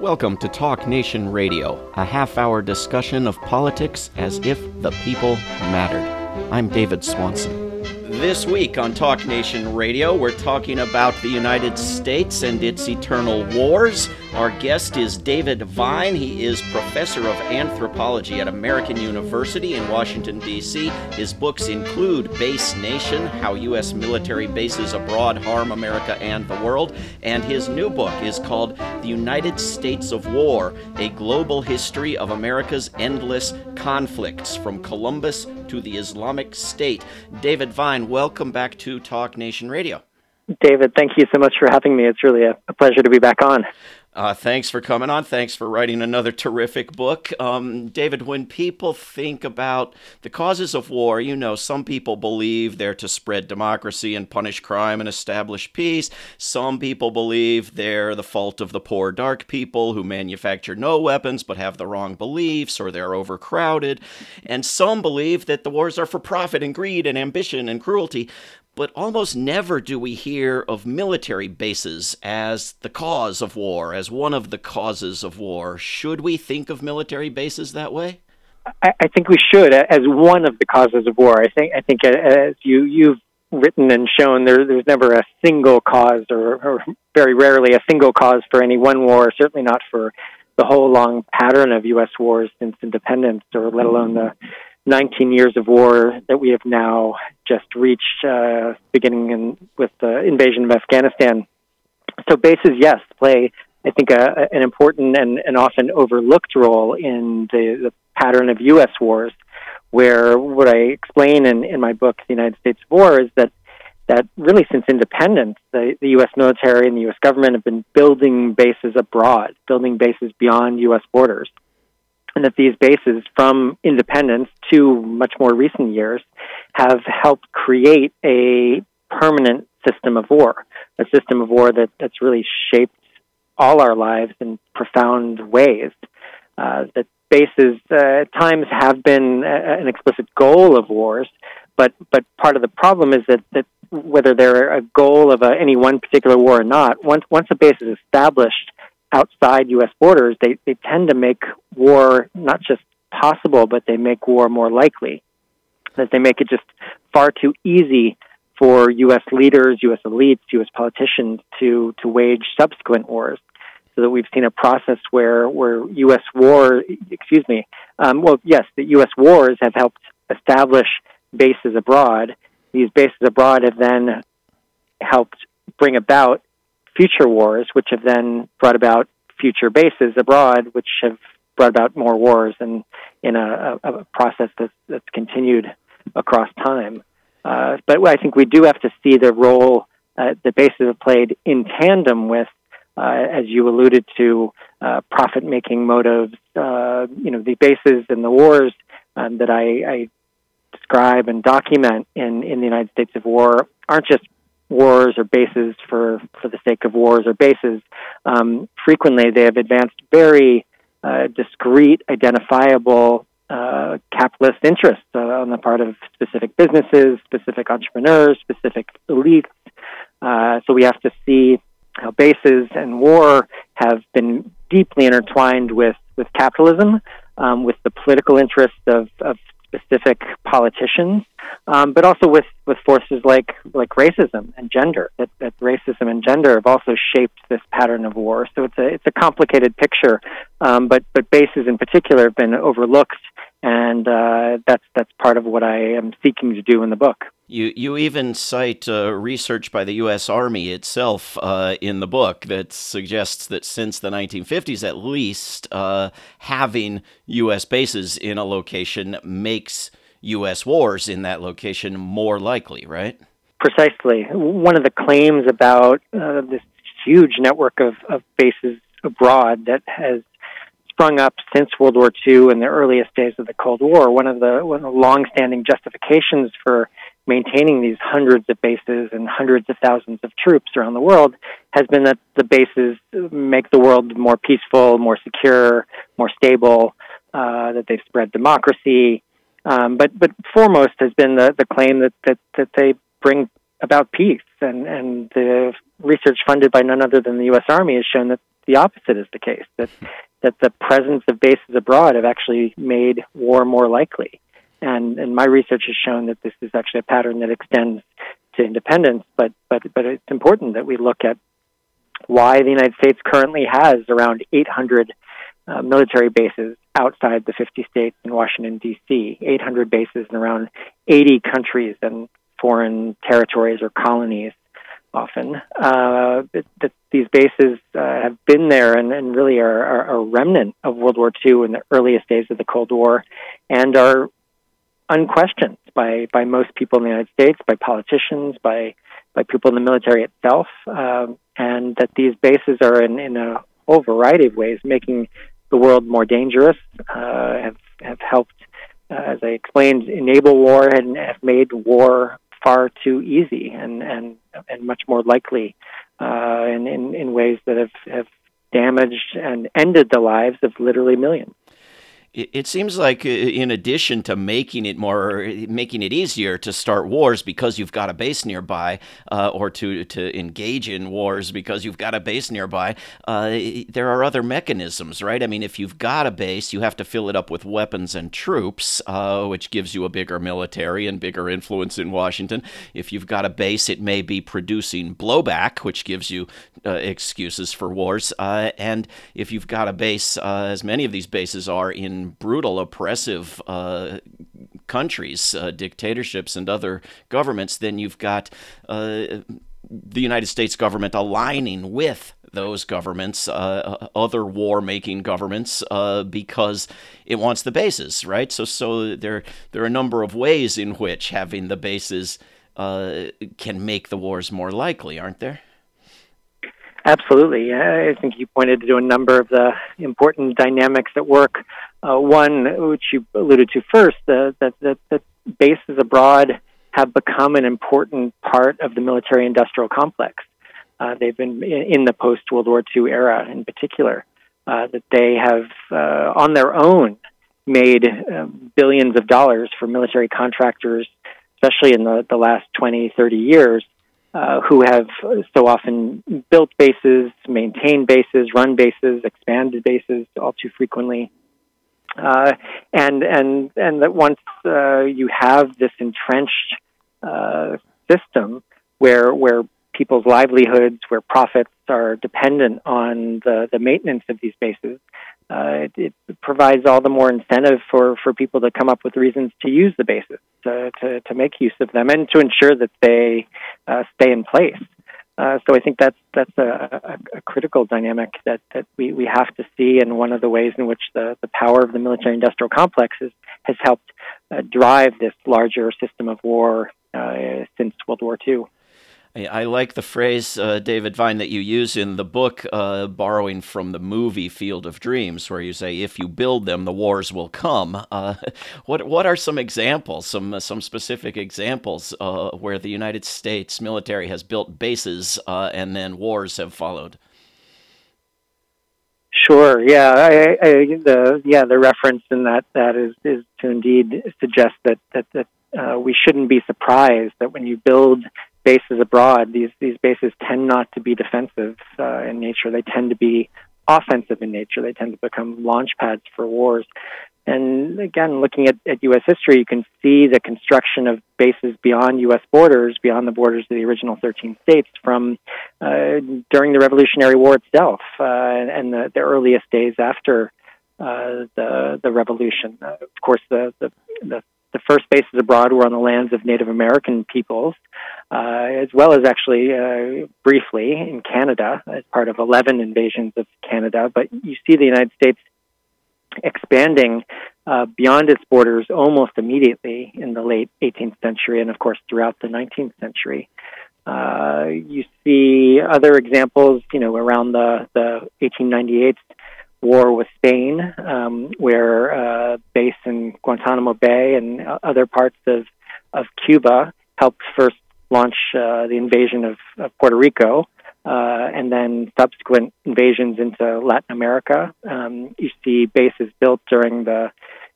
Welcome to Talk Nation Radio, a half-hour discussion of politics as if the people mattered. I'm David Swanson. This week on Talk Nation Radio, we're talking about the United States and its eternal wars. Our guest is David Vine. He is professor of anthropology at American University in Washington, D.C. His books include Base Nation, How U.S. Military Bases Abroad Harm America and the World, and his new book is called The United States of War, A Global History of America's Endless Conflicts, From Columbus to the Islamic State. David Vine, welcome back to Talk Nation Radio. David, thank you so much for having me. It's really a pleasure to be back on. Thanks for coming on. Thanks for writing another terrific book. David, when people think about the causes of war, you know, some people believe they're to spread democracy and punish crime and establish peace. Some people believe they're the fault of the poor dark people who manufacture no weapons but have the wrong beliefs, or they're overcrowded. And some believe that the wars are for profit and greed and ambition and cruelty. But almost never do we hear of military bases as the cause of war, as one of the causes of war. Should we think of military bases that way? I think we should, as one of the causes of war. I think as you've written and shown, there's never a single cause, or very rarely a single cause for any one war, certainly not for the whole long pattern of U.S. wars since independence, or let alone the 19 years of war that we have now just reached, beginning with the invasion of Afghanistan. So bases, yes, play, I think, an important and often overlooked role in the pattern of U.S. wars, where what I explain in my book, The United States of War, is that really since independence, the U.S. military and the U.S. government have been building bases abroad, building bases beyond U.S. borders. And that these bases, from independence to much more recent years, have helped create a permanent system of war, a system of war that's really shaped all our lives in profound ways. That bases at times have been an explicit goal of wars, but part of the problem is that whether they're a goal of any one particular war or not, once a base is established outside U.S. borders, they tend to make war not just possible, but they make war more likely. That they make it just far too easy for U.S. leaders, U.S. elites, U.S. politicians to wage subsequent wars. So that we've seen a process where the U.S. wars have helped establish bases abroad. These bases abroad have then helped bring about future wars, which have then brought about future bases abroad, which have brought about more wars, and in a process that's continued across time. But I think we do have to see the role the bases have played in tandem with, as you alluded to, profit-making motives. The bases and the wars that I describe and document in the United States of War aren't just wars or bases for the sake of wars or bases. Frequently, they have advanced very discrete, identifiable capitalist interests on the part of specific businesses, specific entrepreneurs, specific elites. So we have to see how bases and war have been deeply intertwined with capitalism, with the political interests of specific politicians, but also with forces like racism and gender. That racism and gender have also shaped this pattern of war. So it's a complicated picture, but bases in particular have been overlooked, and that's part of what I am seeking to do in the book. You even cite research by the U.S. Army itself in the book that suggests that since the 1950s, at least, having U.S. bases in a location makes U.S. wars in that location more likely, right? Precisely. One of the claims about this huge network of bases abroad that has sprung up since World War II and the earliest days of the Cold War, one of the longstanding justifications for maintaining these hundreds of bases and hundreds of thousands of troops around the world has been that the bases make the world more peaceful, more secure, more stable, that they've spread democracy. But foremost has been the claim that they bring about peace and the research funded by none other than the U.S. Army has shown that the opposite is the case, that the presence of bases abroad have actually made war more likely. And my research has shown that this is actually a pattern that extends to independence, but it's important that we look at why the United States currently has around 800 military bases outside the 50 states and Washington, D.C., 800 bases in around 80 countries and foreign territories or colonies often. These bases have been there and really are a remnant of World War II in the earliest days of the Cold War and are unquestioned by most people in the United States, by politicians, by people in the military itself, and that these bases are in a whole variety of ways making the world more dangerous, have helped, as I explained, enable war and have made war far too easy and much more likely in ways that have damaged and ended the lives of literally millions. It seems like, in addition to making it easier to start wars because you've got a base nearby, or to engage in wars because you've got a base nearby, there are other mechanisms, right? I mean, if you've got a base, you have to fill it up with weapons and troops, which gives you a bigger military and bigger influence in Washington. If you've got a base, it may be producing blowback, which gives you excuses for wars. And if you've got a base, as many of these bases are in brutal, oppressive countries, dictatorships, and other governments, then you've got the United States government aligning with those governments, other war-making governments, because it wants the bases, right? So there are a number of ways in which having the bases can make the wars more likely, aren't there? Absolutely. I think you pointed to a number of the important dynamics at work. One, which you alluded to first, that bases abroad have become an important part of the military-industrial complex. They've been in the post-World War II era in particular, that they have, on their own, made billions of dollars for military contractors, especially in the last 20, 30 years, who have so often built bases, maintained bases, run bases, expanded bases all too frequently, and that once you have this entrenched system where people's livelihoods, where profits are dependent on the maintenance of these bases, it provides all the more incentive for people to come up with reasons to use the bases, to make use of them, and to ensure that they stay in place. So I think that's a critical dynamic that we have to see, and one of the ways in which the power of the military-industrial complex has helped drive this larger system of war since World War II. I like the phrase, David Vine, that you use in the book, borrowing from the movie Field of Dreams, where you say, if you build them, the wars will come. What are some examples, some specific examples where the United States military has built bases and then wars have followed? Sure, yeah. The reference in that is to indeed suggest that we shouldn't be surprised that when you build bases abroad, these bases tend not to be defensive in nature. They tend to be offensive in nature. They tend to become launch pads for wars. And again, looking at U.S. history, you can see the construction of bases beyond U.S. borders, beyond the borders of the original 13 states, from during the Revolutionary War itself and the earliest days after the Revolution. Of course, the first bases abroad were on the lands of Native American peoples, as well as actually briefly in Canada as part of 11 invasions of Canada. But you see the United States expanding beyond its borders almost immediately in the late 18th century and, of course, throughout the 19th century. You see other examples, around the 1898 war with Spain, where base in Guantanamo Bay and other parts of Cuba helped first launch the invasion of Puerto Rico, and then subsequent invasions into Latin America. You see bases built during the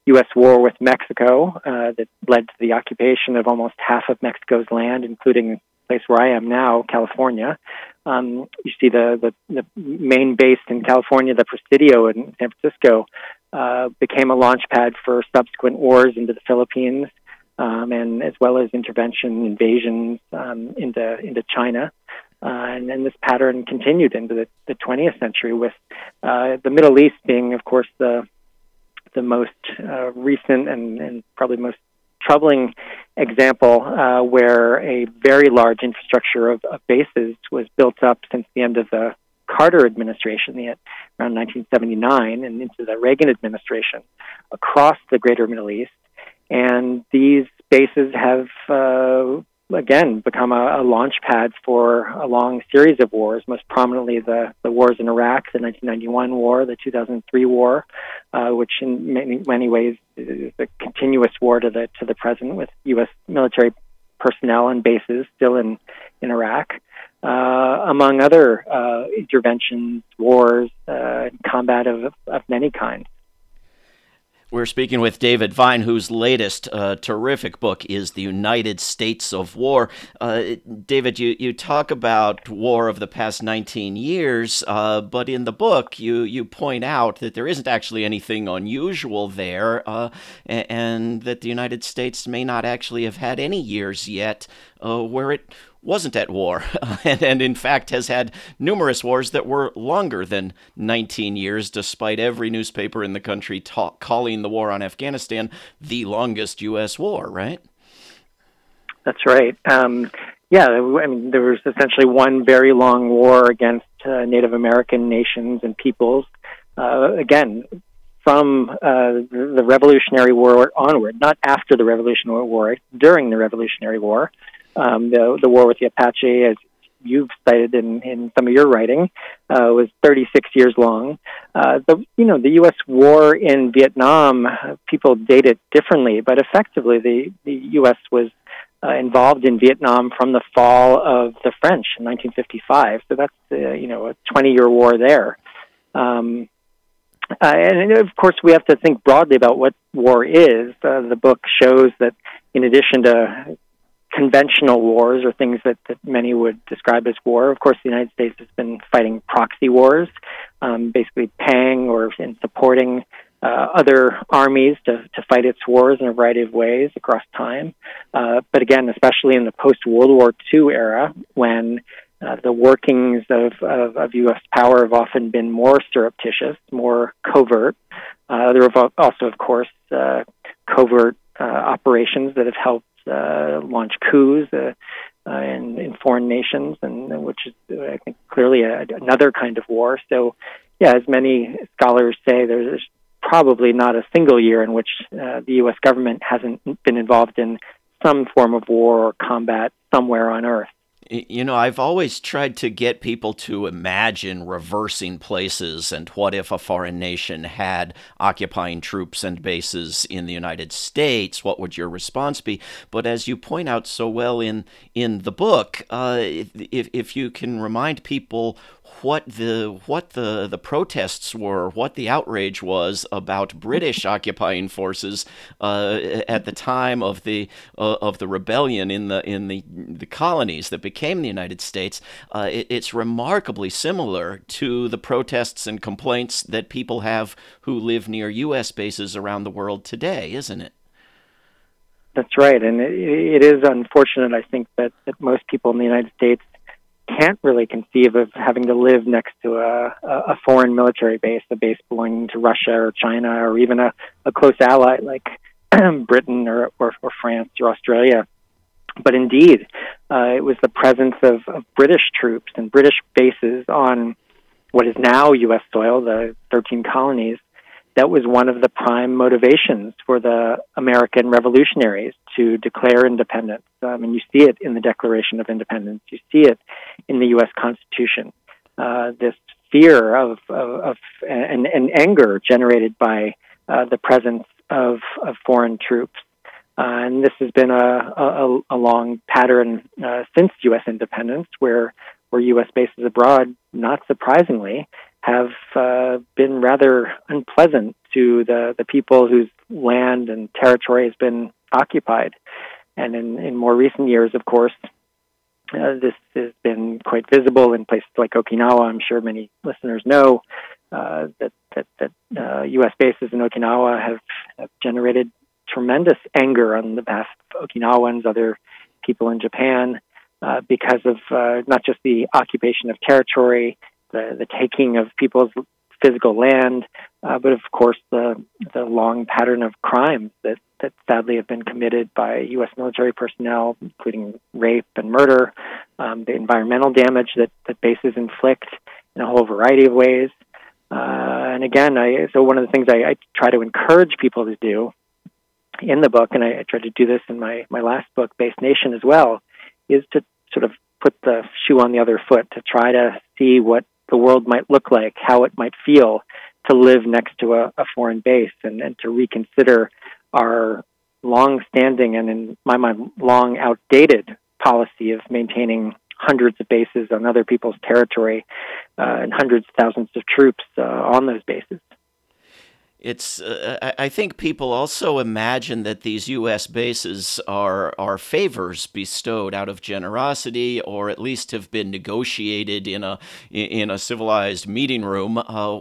U.S. war with Mexico that led to the occupation of almost half of Mexico's land, including the place where I am now, California, You see the main base in California, the Presidio in San Francisco, became a launch pad for subsequent wars into the Philippines, and as well as invasions into China. And then this pattern continued into the 20th century with the Middle East being, of course, the most recent and probably most troubling example where a very large infrastructure of bases was built up since the end of the Carter administration around 1979 and into the Reagan administration across the greater Middle East. And these bases have, again, become a launch pad for a long series of wars, most prominently the wars in Iraq, the 1991 war, the 2003 war, which in many ways is a continuous war to the present, with U.S. military personnel and bases still in Iraq, among other interventions, wars, combat of many kinds. We're speaking with David Vine, whose latest terrific book is The United States of War. David, you talk about war of the past 19 years, but in the book you point out that there isn't actually anything unusual there, and that the United States may not actually have had any years yet where it wasn't at war, and in fact has had numerous wars that were longer than 19 years, despite every newspaper in the country calling the war on Afghanistan the longest U.S. war, right? That's right. Yeah, I mean, there was essentially one very long war against Native American nations and peoples, again, from the Revolutionary War onward, not after the Revolutionary War, during the Revolutionary War. The war with the Apache, as you've cited in some of your writing, was 36 years long. The U.S. war in Vietnam, people date it differently, but effectively the U.S. was involved in Vietnam from the fall of the French in 1955. So that's a 20-year war there. And of course, we have to think broadly about what war is. The book shows that in addition to conventional wars, or things that many would describe as war. Of course, the United States has been fighting proxy wars, basically paying or in supporting other armies to fight its wars in a variety of ways across time. But again, especially in the post-World War II era, when the workings of U.S. power have often been more surreptitious, more covert. There have also, of course, covert operations that have helped launch coups in foreign nations, and which is, I think, clearly another kind of war. So, yeah, as many scholars say, there's probably not a single year in which the U.S. government hasn't been involved in some form of war or combat somewhere on Earth. You know, I've always tried to get people to imagine reversing places and what if a foreign nation had occupying troops and bases in the United States, what would your response be? But as you point out so well in the book, if you can remind people what the protests were, what the outrage was about British occupying forces at the time of the rebellion in the colonies that became the United States, it's remarkably similar to the protests and complaints that people have who live near U.S. bases around the world today, isn't it? That's right, and it is unfortunate, I think, that most people in the United States can't really conceive of having to live next to a foreign military base, a base belonging to Russia or China or even a close ally like Britain or France or Australia. But indeed, it was the presence of British troops and British bases on what is now U.S. soil, the 13 colonies, that was one of the prime motivations for the American revolutionaries to declare independence. And you see it in the Declaration of Independence. You see it in the U.S. Constitution. This fear of and anger generated by the presence of foreign troops. And this has been a long pattern since U.S. independence, where U.S. bases abroad, not surprisingly, have been rather unpleasant to the people whose land and territory has been occupied. And in more recent years, of course, This has been quite visible in places like Okinawa. I'm sure many listeners know that U.S. bases in Okinawa have generated tremendous anger on the behalf of Okinawans, other people in Japan, because of not just the occupation of territory, the taking of people's physical land, but of course the long pattern of crimes that sadly have been committed by U.S. military personnel, including rape and murder, the environmental damage that bases inflict in a whole variety of ways. And again, so one of the things I try to encourage people to do in the book, and I tried to do this in my last book, Base Nation, as well, is to sort of put the shoe on the other foot, to try to see what the world might look like, how it might feel to live next to a foreign base, and to reconsider our long-standing and, in my mind, long outdated policy of maintaining hundreds of bases on other people's territory and hundreds of thousands of troops on those bases. It's. I think people also imagine that these U.S. bases are favors bestowed out of generosity, or at least have been negotiated in a civilized meeting room.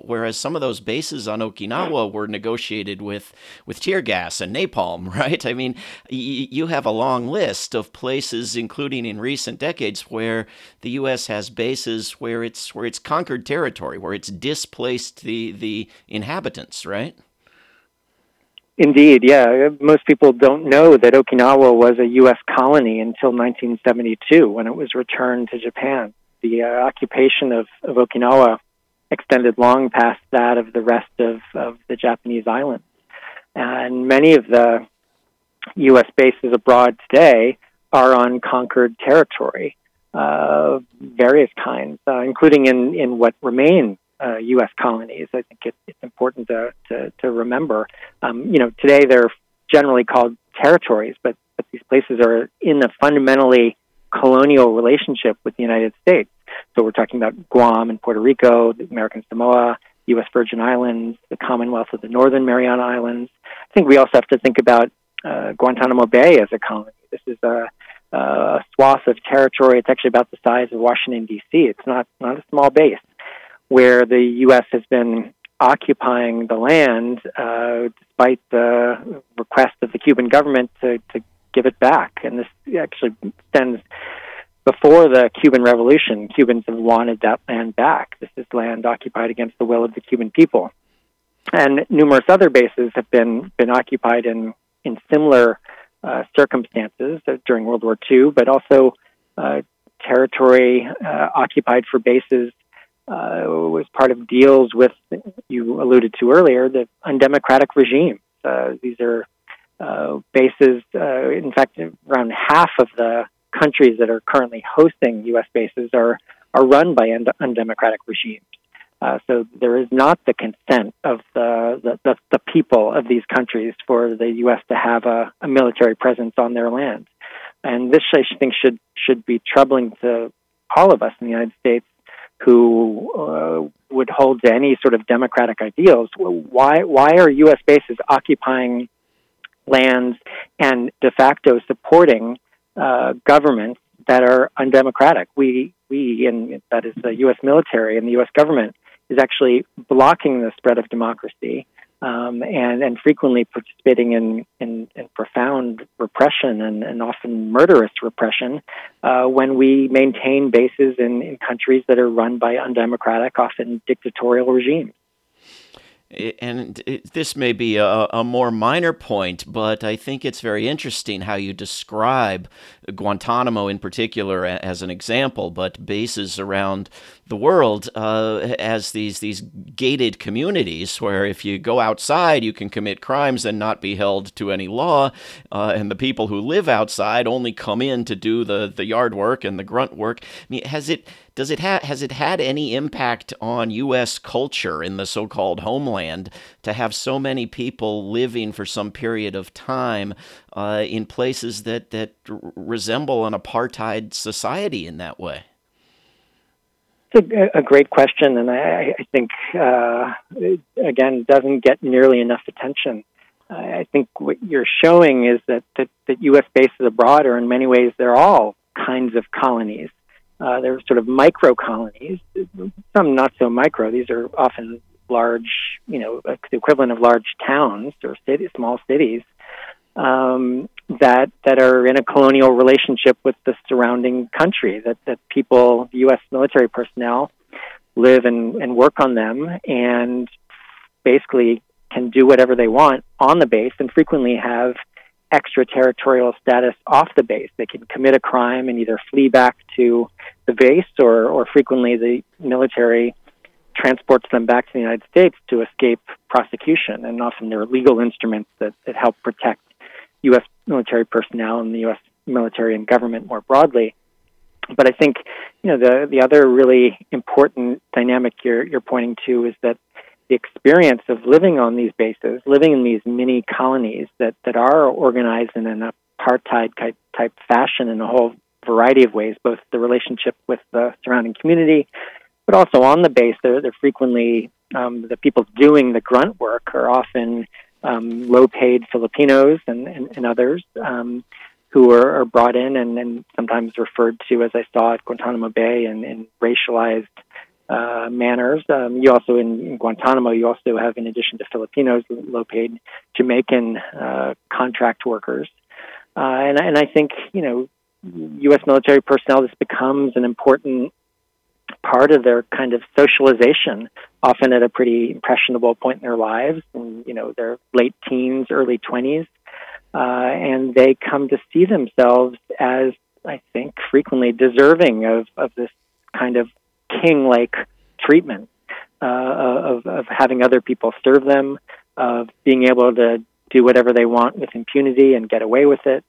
Whereas some of those bases on Okinawa were negotiated with tear gas and napalm. Right? I mean, you have a long list of places, including in recent decades, where the U.S. has bases where it's conquered territory, where it's displaced the inhabitants. Right? Indeed, yeah. Most people don't know that Okinawa was a U.S. colony until 1972, when it was returned to Japan. The occupation of Okinawa extended long past that of the rest of the Japanese islands. And many of the U.S. bases abroad today are on conquered territory of various kinds, including in what remains U.S. colonies. I think it's important to remember. Today they're generally called territories, but these places are in a fundamentally colonial relationship with the United States. So we're talking about Guam and Puerto Rico, the American Samoa, U.S. Virgin Islands, the Commonwealth of the Northern Mariana Islands. I think we also have to think about Guantanamo Bay as a colony. This is a swath of territory. It's actually about the size of Washington, D.C. It's not a small base, where the U.S. has been occupying the land despite the request of the Cuban government to give it back. And this actually extends before the Cuban Revolution. Cubans have wanted that land back. This is land occupied against the will of the Cuban people. And numerous other bases have been occupied in similar circumstances during World War II, but also territory occupied for bases was part of deals with, you alluded to earlier, the undemocratic regime. These are bases, in fact, around half of the countries that are currently hosting U.S. bases are run by undemocratic regimes. So there is not the consent of the people of these countries for the U.S. to have a military presence on their land. And this, I think, should be troubling to all of us in the United States who would hold to any sort of democratic ideals. Why are U.S. bases occupying lands and de facto supporting governments that are undemocratic? We and that is the U.S. military and the U.S. government, is actually blocking the spread of democracy and frequently participating in profound repression and often murderous repression when we maintain bases in countries that are run by undemocratic, often dictatorial regimes. And this may be a more minor point, but I think it's very interesting how you describe Guantanamo in particular as an example, but bases around the world as these gated communities where if you go outside, you can commit crimes and not be held to any law, and the people who live outside only come in to do the yard work and the grunt work. I mean, has it had any impact on U.S. culture in the so-called homeland to have so many people living for some period of time in places that resemble an apartheid society in that way? It's a great question, and I think, it, again, doesn't get nearly enough attention. I think what you're showing is that U.S. bases abroad are in many ways, they're all kinds of colonies. They're sort of micro colonies, some not so micro. These are often large, you know, the equivalent of large towns or cities, small cities that are in a colonial relationship with the surrounding country, that people, U.S. military personnel, live and work on them and basically can do whatever they want on the base and frequently have extraterritorial status off the base. They can commit a crime and either flee back to the base or frequently the military transports them back to the United States to escape prosecution. And often there are legal instruments that help protect U.S. military personnel and the U.S. military and government more broadly. But I think, you know, the other really important dynamic you're pointing to is that the experience of living on these bases, living in these mini colonies that are organized in an apartheid type fashion in a whole variety of ways, both the relationship with the surrounding community, but also on the base, they're frequently, the people doing the grunt work are often low-paid Filipinos and others who are brought in and sometimes referred to, as I saw at Guantanamo Bay, in racialized manners. You also, in Guantanamo, you also have, in addition to Filipinos, low-paid Jamaican contract workers. And I think, you know, U.S. military personnel, this becomes an important part of their kind of socialization, often at a pretty impressionable point in their lives, and, you know, their late teens, early 20s. And they come to see themselves as, I think, frequently deserving of this kind of king-like treatment, of having other people serve them, of being able to do whatever they want with impunity and get away with it.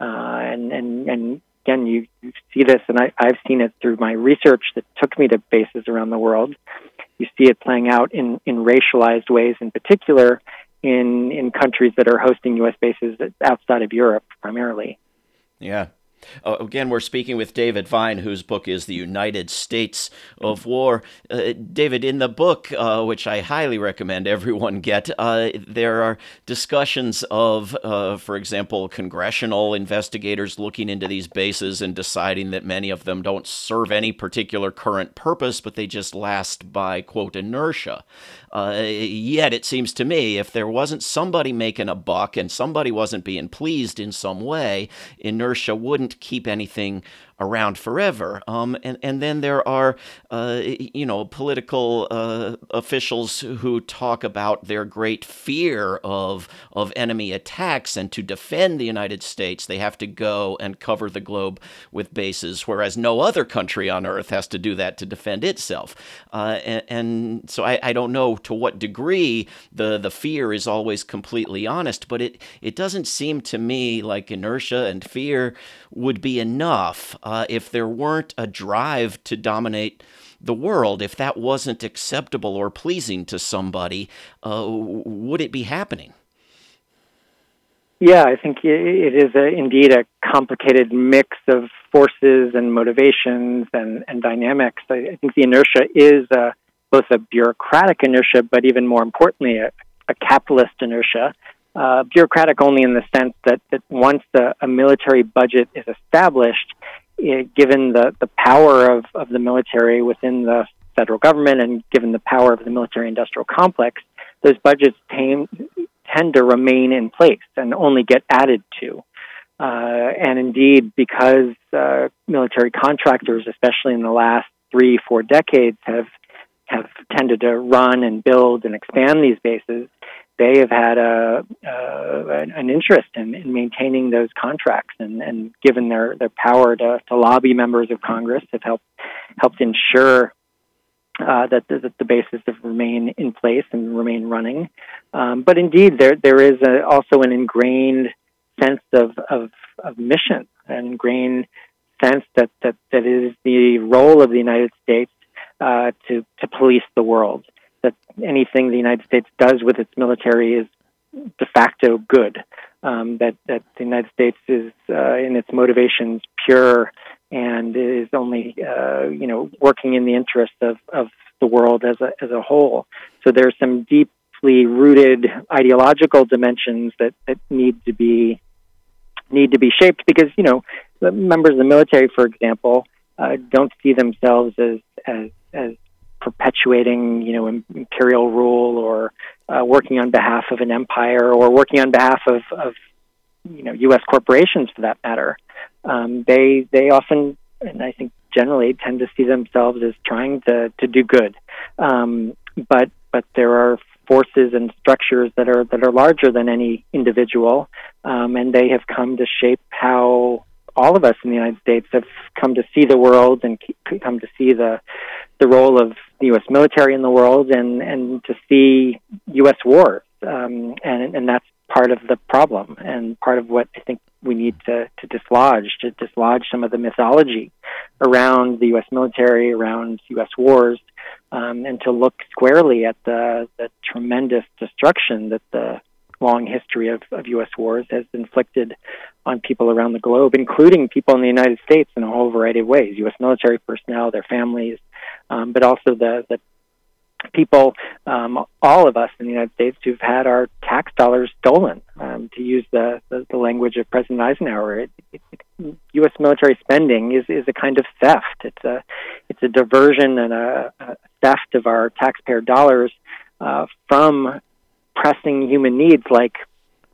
And again, you see this, and I've seen it through my research that took me to bases around the world. You see it playing out in racialized ways, in particular in countries that are hosting U.S. bases outside of Europe, primarily. Yeah. Again, we're speaking with David Vine, whose book is The United States of War. David, in the book, which I highly recommend everyone get, there are discussions of, for example, congressional investigators looking into these bases and deciding that many of them don't serve any particular current purpose, but they just last by, quote, inertia. Yet, it seems to me, if there wasn't somebody making a buck and somebody wasn't being pleased in some way, inertia wouldn't keep anything around forever. And then there are, political officials who talk about their great fear of enemy attacks, and to defend the United States, they have to go and cover the globe with bases, whereas no other country on earth has to do that to defend itself. And so I don't know to what degree the fear is always completely honest, but it doesn't seem to me like inertia and fear would be enough. If there weren't a drive to dominate the world, if that wasn't acceptable or pleasing to somebody, would it be happening? Yeah, I think it is indeed a complicated mix of forces and motivations and dynamics. I think the inertia is both a bureaucratic inertia, but even more importantly, a capitalist inertia. Bureaucratic only in the sense that once a military budget is established, given the power of the military within the federal government and given the power of the military-industrial complex, those budgets tend to remain in place and only get added to. And indeed, because military contractors, especially in the last 3-4 decades, have tended to run and build and expand these bases, they have had an interest in maintaining those contracts, and given their power to lobby members of Congress, have helped ensure that the bases have remained in place and remain running. But indeed, there is also an ingrained sense of mission, an ingrained sense that is the role of the United States to police the world. That anything the United States does with its military is de facto good, that the United States is, in its motivations, pure and is only, working in the interest of the world as a whole. So there's some deeply rooted ideological dimensions that need to be shaped because, members of the military, for example, don't see themselves as perpetuating, imperial rule, or working on behalf of an empire, or working on behalf of U.S. corporations, for that matter. They often, and I think generally, tend to see themselves as trying to do good. But there are forces and structures that are larger than any individual, and they have come to shape how all of us in the United States have come to see the world, and come to see the role of the U.S. military in the world, and to see U.S. wars, and that's part of the problem, and part of what I think we need to dislodge some of the mythology around the U.S. military, around U.S. wars, and to look squarely at the tremendous destruction that the long history of U.S. wars has inflicted on people around the globe, including people in the United States in a whole variety of ways, U.S. military personnel, their families, but also the people, all of us in the United States, who've had our tax dollars stolen, to use the language of President Eisenhower. U.S. military spending is a kind of theft. It's a diversion and a theft of our taxpayer dollars from pressing human needs like,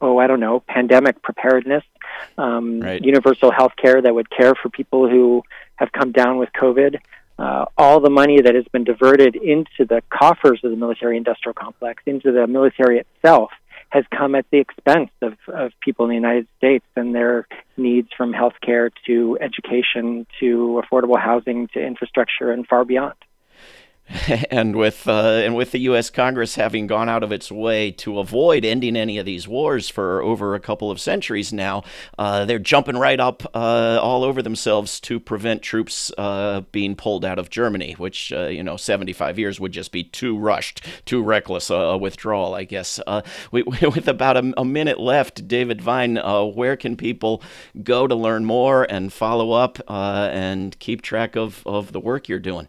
pandemic preparedness, universal health care that would care for people who have come down with COVID. All the money that has been diverted into the coffers of the military-industrial complex, into the military itself, has come at the expense of people in the United States and their needs, from health care to education to affordable housing to infrastructure and far beyond. And with the U.S. Congress having gone out of its way to avoid ending any of these wars for over a couple of centuries now, they're jumping right up all over themselves to prevent troops being pulled out of Germany, which 75 years would just be too rushed, too reckless a withdrawal, I guess. With about a minute left, David Vine, where can people go to learn more and follow up and keep track of the work you're doing?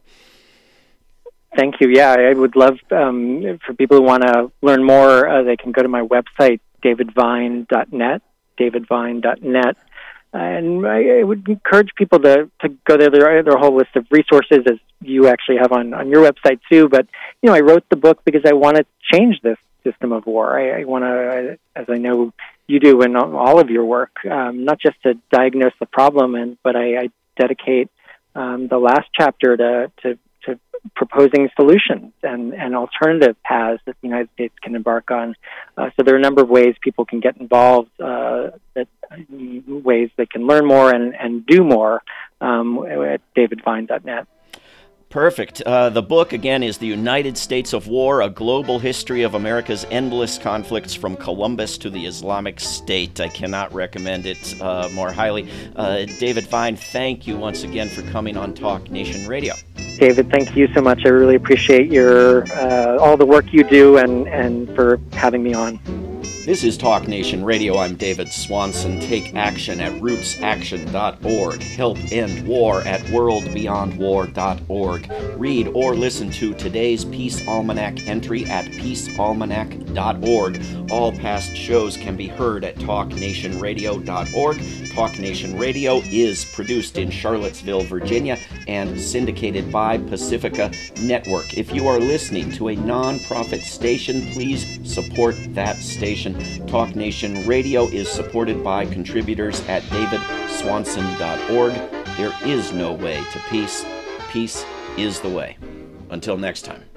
Thank you. Yeah, I would love for people who want to learn more, they can go to my website, davidvine.net, davidvine.net. And I would encourage people to go there. There are a whole list of resources, as you actually have on your website too. But, I wrote the book because I want to change this system of war. I want to, as I know you do in all of your work, not just to diagnose the problem, but I dedicate the last chapter to proposing solutions and alternative paths that the United States can embark on. So there are a number of ways people can get involved, ways they can learn more and do more at davidvine.net. Perfect. The book, again, is The United States of War, A Global History of America's Endless Conflicts from Columbus to the Islamic State. I cannot recommend it more highly. David Vine, thank you once again for coming on Talk Nation Radio. David, thank you so much. I really appreciate your all the work you do and for having me on. This is Talk Nation Radio. I'm David Swanson. Take action at rootsaction.org. Help end war at worldbeyondwar.org. Read or listen to today's Peace Almanac entry at peacealmanac.org. All past shows can be heard at talknationradio.org. Talk Nation Radio is produced in Charlottesville, Virginia, and syndicated by Pacifica Network. If you are listening to a non-profit station, please support that station. Talk Nation Radio is supported by contributors at davidswanson.org. There is no way to peace. Peace is the way. Until next time.